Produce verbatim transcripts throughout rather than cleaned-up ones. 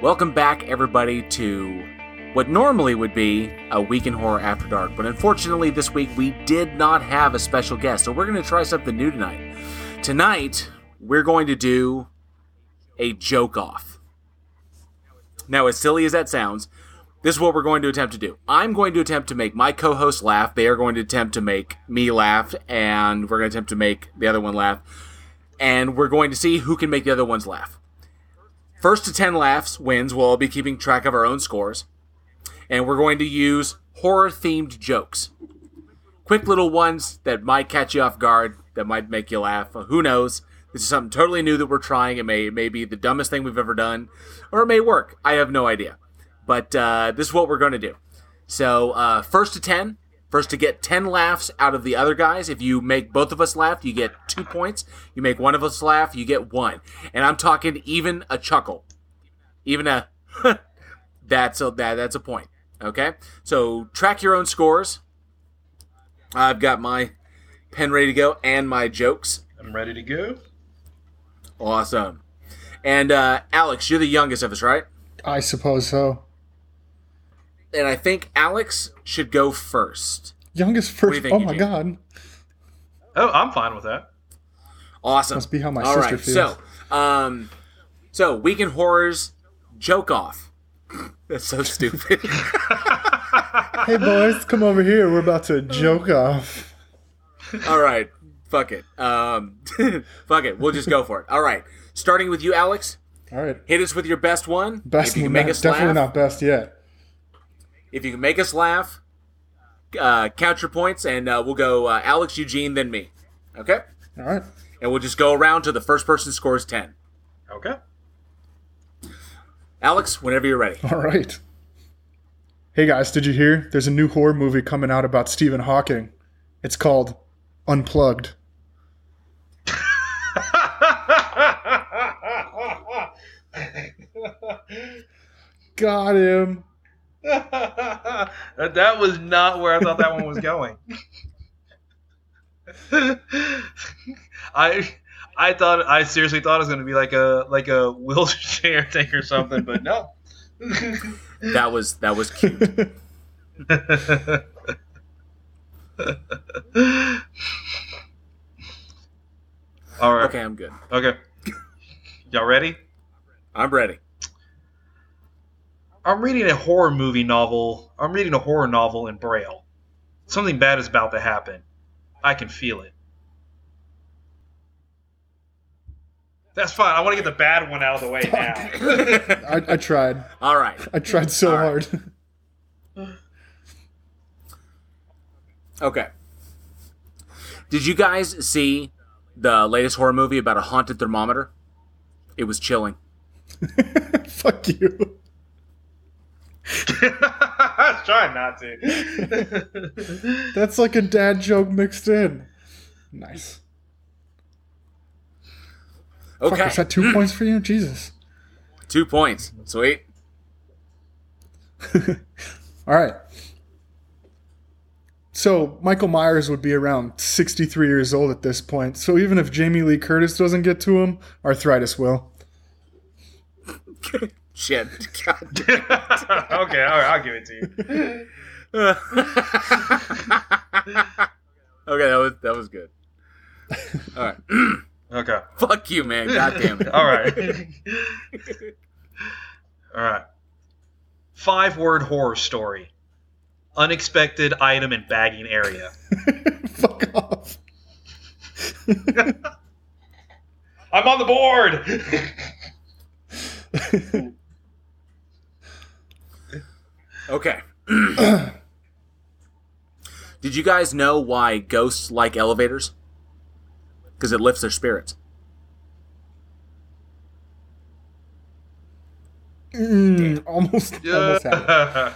Welcome back, everybody, to what normally would be a Week in Horror After Dark, but unfortunately this week we did not have a special guest, so we're going to try something new tonight. Tonight, we're going to do a joke-off. Now, as silly as that sounds, this is what we're going to attempt to do. I'm going to attempt to make my co-host laugh, they are going to attempt to make me laugh, and we're going to attempt to make the other one laugh, and we're going to see who can make the other ones laugh. First to ten laughs wins. We'll all be keeping track of our own scores. And we're going to use horror-themed jokes. Quick little ones that might catch you off guard, that might make you laugh. Who knows? This is something totally new that we're trying. It may, it may be the dumbest thing we've ever done, or it may work. I have no idea. But uh, this is what we're going to do. So uh, first to ten. First to get ten laughs out of the other guys. If you make both of us laugh, you get two points. You make one of us laugh, you get one. And I'm talking even a chuckle. Even a, that's a, that, that's a point. Okay? So track your own scores. I've got my pen ready to go and my jokes. I'm ready to go. Awesome. And uh, Alex, you're the youngest of us, right? I suppose so. And I think Alex should go first. Youngest first. You oh, my God. Oh, I'm fine with that. Awesome. Must be how my All sister right. feels. So, um, so, Week in Horror's joke off. That's so stupid. Hey, boys, come over here. We're about to joke off. All right. Fuck it. Um, fuck it. We'll just go for it. All right. Starting with you, Alex. All right. Hit us with your best one. Best one. Definitely laugh. Not best yet. If you can make us laugh, uh, count your points, and uh, we'll go uh, Alex, Eugene, then me. Okay? All right. And we'll just go around till the first person scores ten. Okay. Alex, whenever you're ready. All right. Hey, guys, did you hear? There's a new horror movie coming out about Stephen Hawking. It's called Unplugged. Got him. That was not where I thought that one was going. I I thought I seriously thought it was going to be like a like a wheelchair thing or something, but no. That was that was cute. All right. Okay, I'm good. Okay. Y'all ready? I'm ready. I'm reading a horror movie novel. I'm reading a horror novel in Braille. Something bad is about to happen. I can feel it. That's fine. I want to get the bad one out of the way now. I, I tried. All right. I tried so right. hard. Okay. Did you guys see the latest horror movie about a haunted thermometer? It was chilling. Fuck you. I was trying not to. That's like a dad joke mixed in. Nice. Okay. Fuck, is that two points for you? Jesus. Two points. Sweet. All right. So Michael Myers would be around sixty-three years old at this point. So even if Jamie Lee Curtis doesn't get to him, arthritis will. Shit. God damn it. Okay, all right, I'll give it to you. Okay, that was that was good. All right. Okay. Fuck you, man. God damn it. All right. All right. Five-word horror story. Unexpected item in bagging area. Fuck off. I'm on the board. Okay. Did you guys know why ghosts like elevators? Because it lifts their spirits. Mm, almost, yeah. almost happened.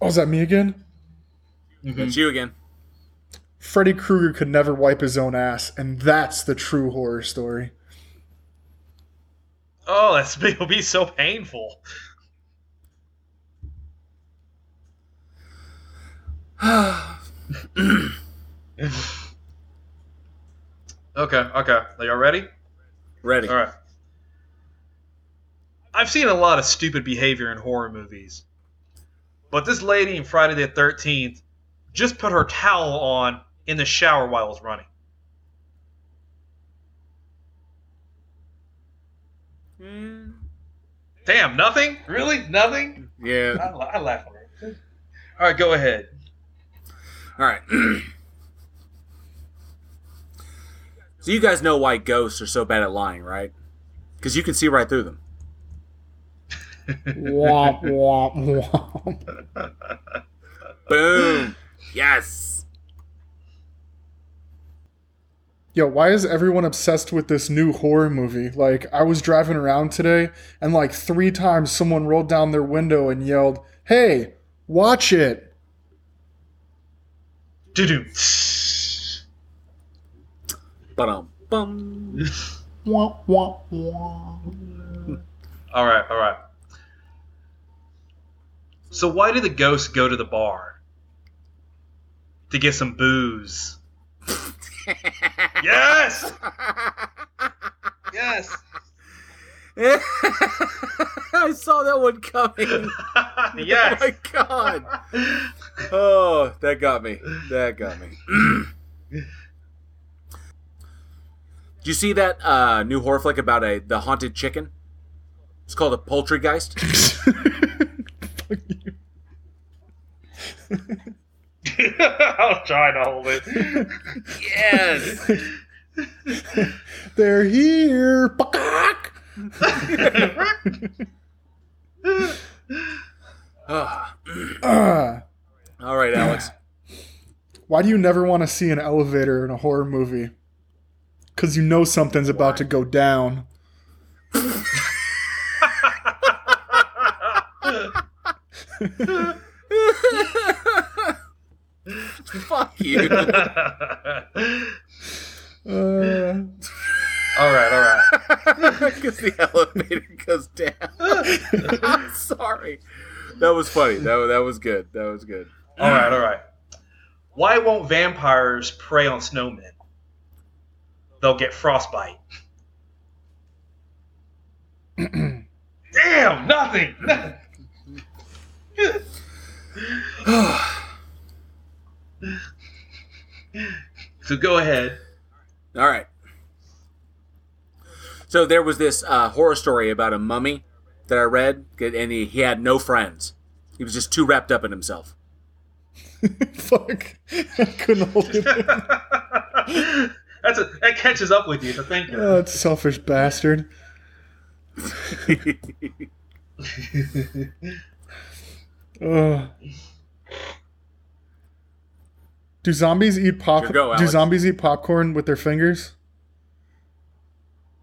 Oh, is that me again? Mm-hmm. It's you again. Freddy Krueger could never wipe his own ass, and that's the true horror story. Oh, that's it'll be so painful. okay, okay. Are y'all ready? Ready. All right. I've seen a lot of stupid behavior in horror movies. But this lady in Friday the thirteenth just put her towel on in the shower while it was running. Mm. Damn, nothing? Really? Nothing? Yeah. I, I laugh at it. All right, go ahead. All right. So you guys know why ghosts are so bad at lying, right? Because you can see right through them. Womp, womp, womp. Boom. Yes. Yo, why is everyone obsessed with this new horror movie? Like, I was driving around today, and like three times someone rolled down their window and yelled, "Hey, watch it." Do-do. Ba-dum-bum. Womp, womp, womp. All right, all right. So why did the ghost go to the bar? To get some booze. Yes! Yes! I saw that one coming. Yes! Oh my god. Oh, that got me. That got me. Did you see that uh, new horror flick about a the haunted chicken? It's called a Poultrygeist. Fuck you. I'll try to hold it. Yes. They're here. uh, All right, Alex. Why do you never want to see an elevator in a horror movie? Because you know something's Why? about to go down. Fuck you. uh, all right, all right. Because the elevator goes down. I'm sorry. That was funny. That, that was good. That was good. All right, all right. Why won't vampires prey on snowmen? They'll get frostbite. Damn, nothing. nothing. So go ahead. All right. So there was this uh, horror story about a mummy that I read, and he, he had no friends. He was just too wrapped up in himself. Fuck. I couldn't hold it in. That's a, that catches up with you, so thank you. Oh, that selfish bastard. Uh, do zombies eat pop- go, Do zombies eat popcorn with their fingers?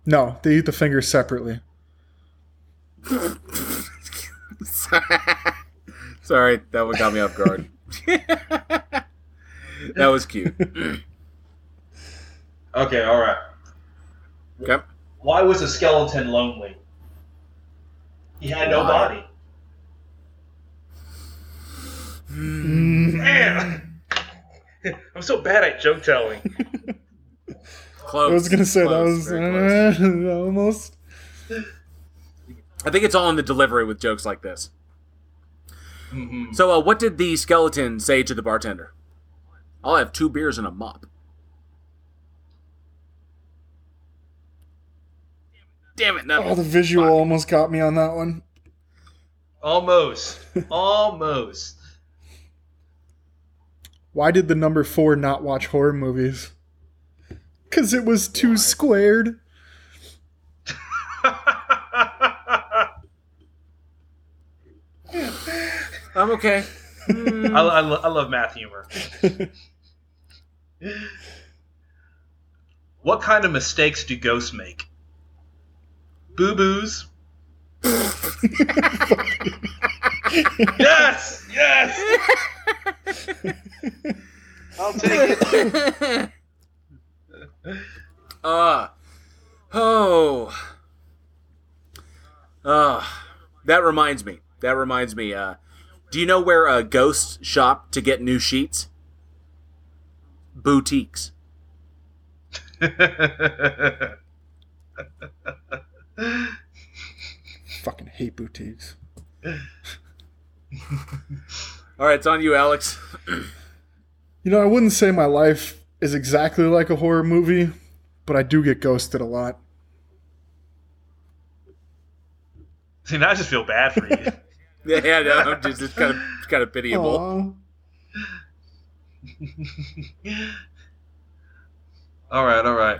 No, they eat the fingers separately. Sorry, that one got me off guard. That was cute. Okay, all right. Okay. Why was the skeleton lonely? He had no Why? body. Man, I'm so bad at joke telling. Close. I was gonna say close, that was uh, almost. I think it's all in the delivery with jokes like this. Mm-hmm. So, uh, what did the skeleton say to the bartender? I'll have two beers and a mop. Damn it! Nothing. Oh, the visual Fuck. almost got me on that one. Almost, almost. Why did the number four not watch horror movies? Because it was too Why? squared. I'm okay. Mm. I, I, lo- I love math humor. What kind of mistakes do ghosts make? Boo-boos. Yes! Yes! I'll take it. Ah, uh, oh, ah. Uh, that reminds me. That reminds me. Uh, do you know where uh, ghosts shop to get new sheets? Boutiques. fucking hate boutiques. All right, it's on you, Alex. You know, I wouldn't say my life is exactly like a horror movie, but I do get ghosted a lot. See, now I just feel bad for you. Yeah, no, I'm just, it's kind of, it's kind of pitiable. all right, all right.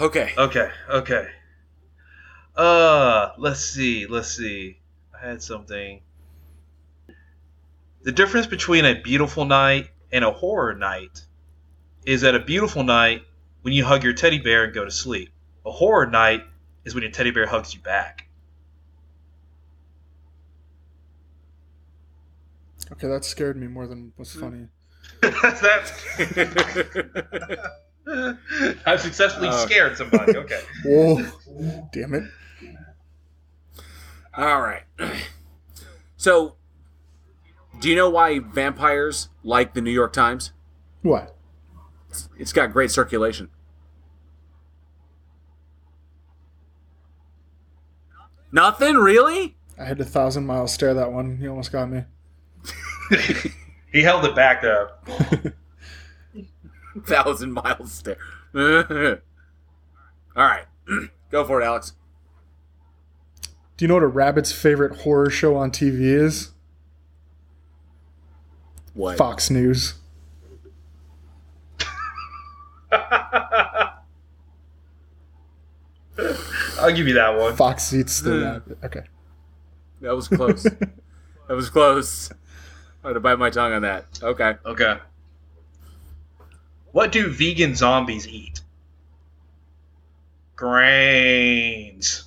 okay. Okay, okay. Uh, let's see, let's see. I had something. The difference between a beautiful night and a horror night is that a beautiful night, when you hug your teddy bear and go to sleep. A horror night is when your teddy bear hugs you back. Okay, that scared me more than what's funny. That's... I've successfully uh, scared somebody. Okay. Whoa. Damn it. All right. So, do you know why vampires like the New York Times? What? It's, it's got great circulation. Nothing, really? I had a thousand mile stare that one. He almost got me. He held it back though. Thousand miles stare. All right, go for it, Alex. Do you know what a rabbit's favorite horror show on T V is? What? Fox News. I'll give you that one. Fox eats the rabbit. Okay. That was close. That was close. I had to bite my tongue on that. Okay. Okay. What do vegan zombies eat? Grains.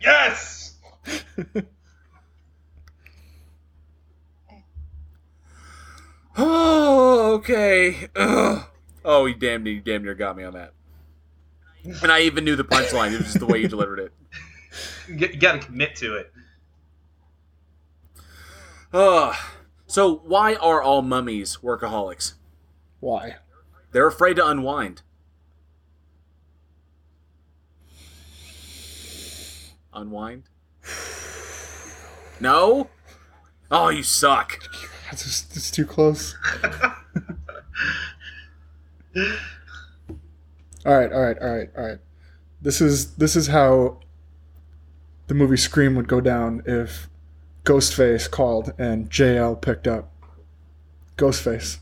Yes! Oh, okay. Ugh. Oh, he damn, he damn near got me on that. And I even knew the punchline. It was just the way you delivered it. You gotta commit to it. Ugh. So why are all mummies workaholics? Why? They're afraid to unwind. Unwind? No? Oh, you suck. That's just, it's too close. all right, all right, all right, all right. This is this is how the movie Scream would go down if Ghostface called and J L picked up. Ghostface.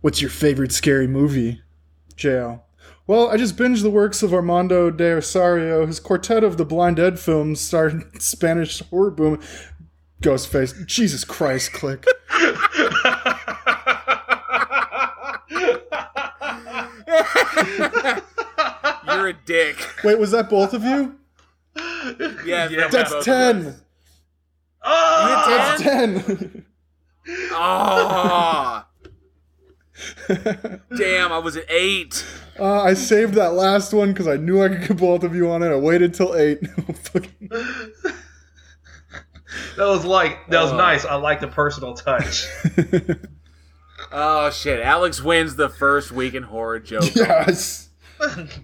What's your favorite scary movie? J L. Well, I just binged the works of Armando de Ossorio. His quartet of the Blind Dead films starred Spanish horror boom. Ghostface. Jesus Christ, click. You're a dick. Wait, was that both of you? Yeah, yeah, that's ten. Oh! That's ten. Oh. Damn, I was at eight. Uh, I saved that last one because I knew I could get both of you on it. I waited till eight. That was like that was oh. nice. I like the personal touch. Oh shit! Alex wins the first Week in Horror joke. Yes.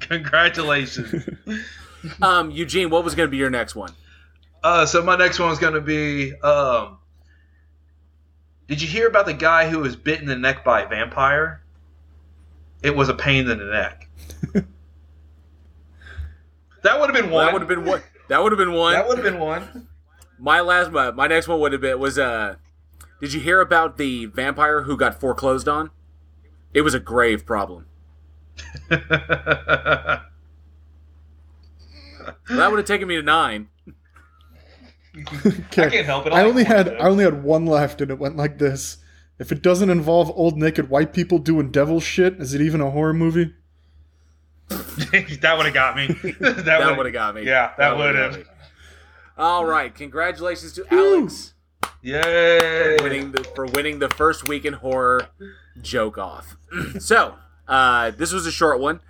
Congratulations. um, Eugene, what was going to be your next one? Uh, so my next one is going to be, um, did you hear about the guy who was bitten in the neck by a vampire? It was a pain in the neck. That would have been one. That would have been one. That would have been one. That would have been one. My last, my, my next one would have been, was, uh, did you hear about the vampire who got foreclosed on? It was a grave problem. That would have taken me to nine. Okay. I can't help it. I, I only had I only had one left, and it went like this. If it doesn't involve old naked white people doing devil shit, is it even a horror movie? That would have got me. That, that would have got me. Yeah, that, that would have. All right, congratulations to Woo! Alex. Yay! For winning, the, for winning the first Week in Horror joke off. So, uh, this was a short one,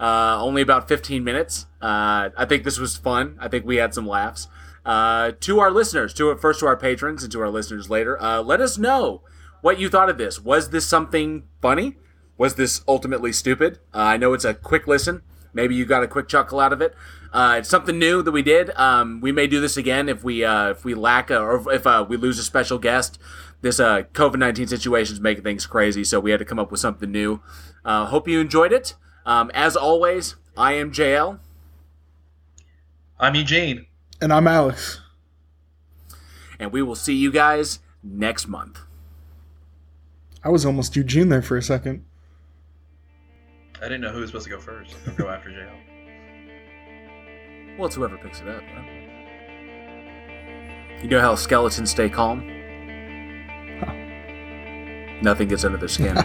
uh, only about fifteen minutes. Uh, I think this was fun. I think we had some laughs. Uh, to our listeners, to first to our patrons and to our listeners later, uh, let us know what you thought of this. Was this something funny? Was this ultimately stupid? Uh, I know it's a quick listen. Maybe you got a quick chuckle out of it. Uh, it's something new that we did. Um, we may do this again if we uh, if we lack a, or if uh, we lose a special guest. This uh, covid nineteen situation is making things crazy, so we had to come up with something new. Uh, hope you enjoyed it. Um, as always, I am J L. I'm Eugene. And I'm Alex. And we will see you guys next month. I was almost Eugene there for a second. I didn't know who was supposed to go first. Go after J L. Well, it's whoever picks it up, right? You know how skeletons stay calm? Huh. Nothing gets under their skin.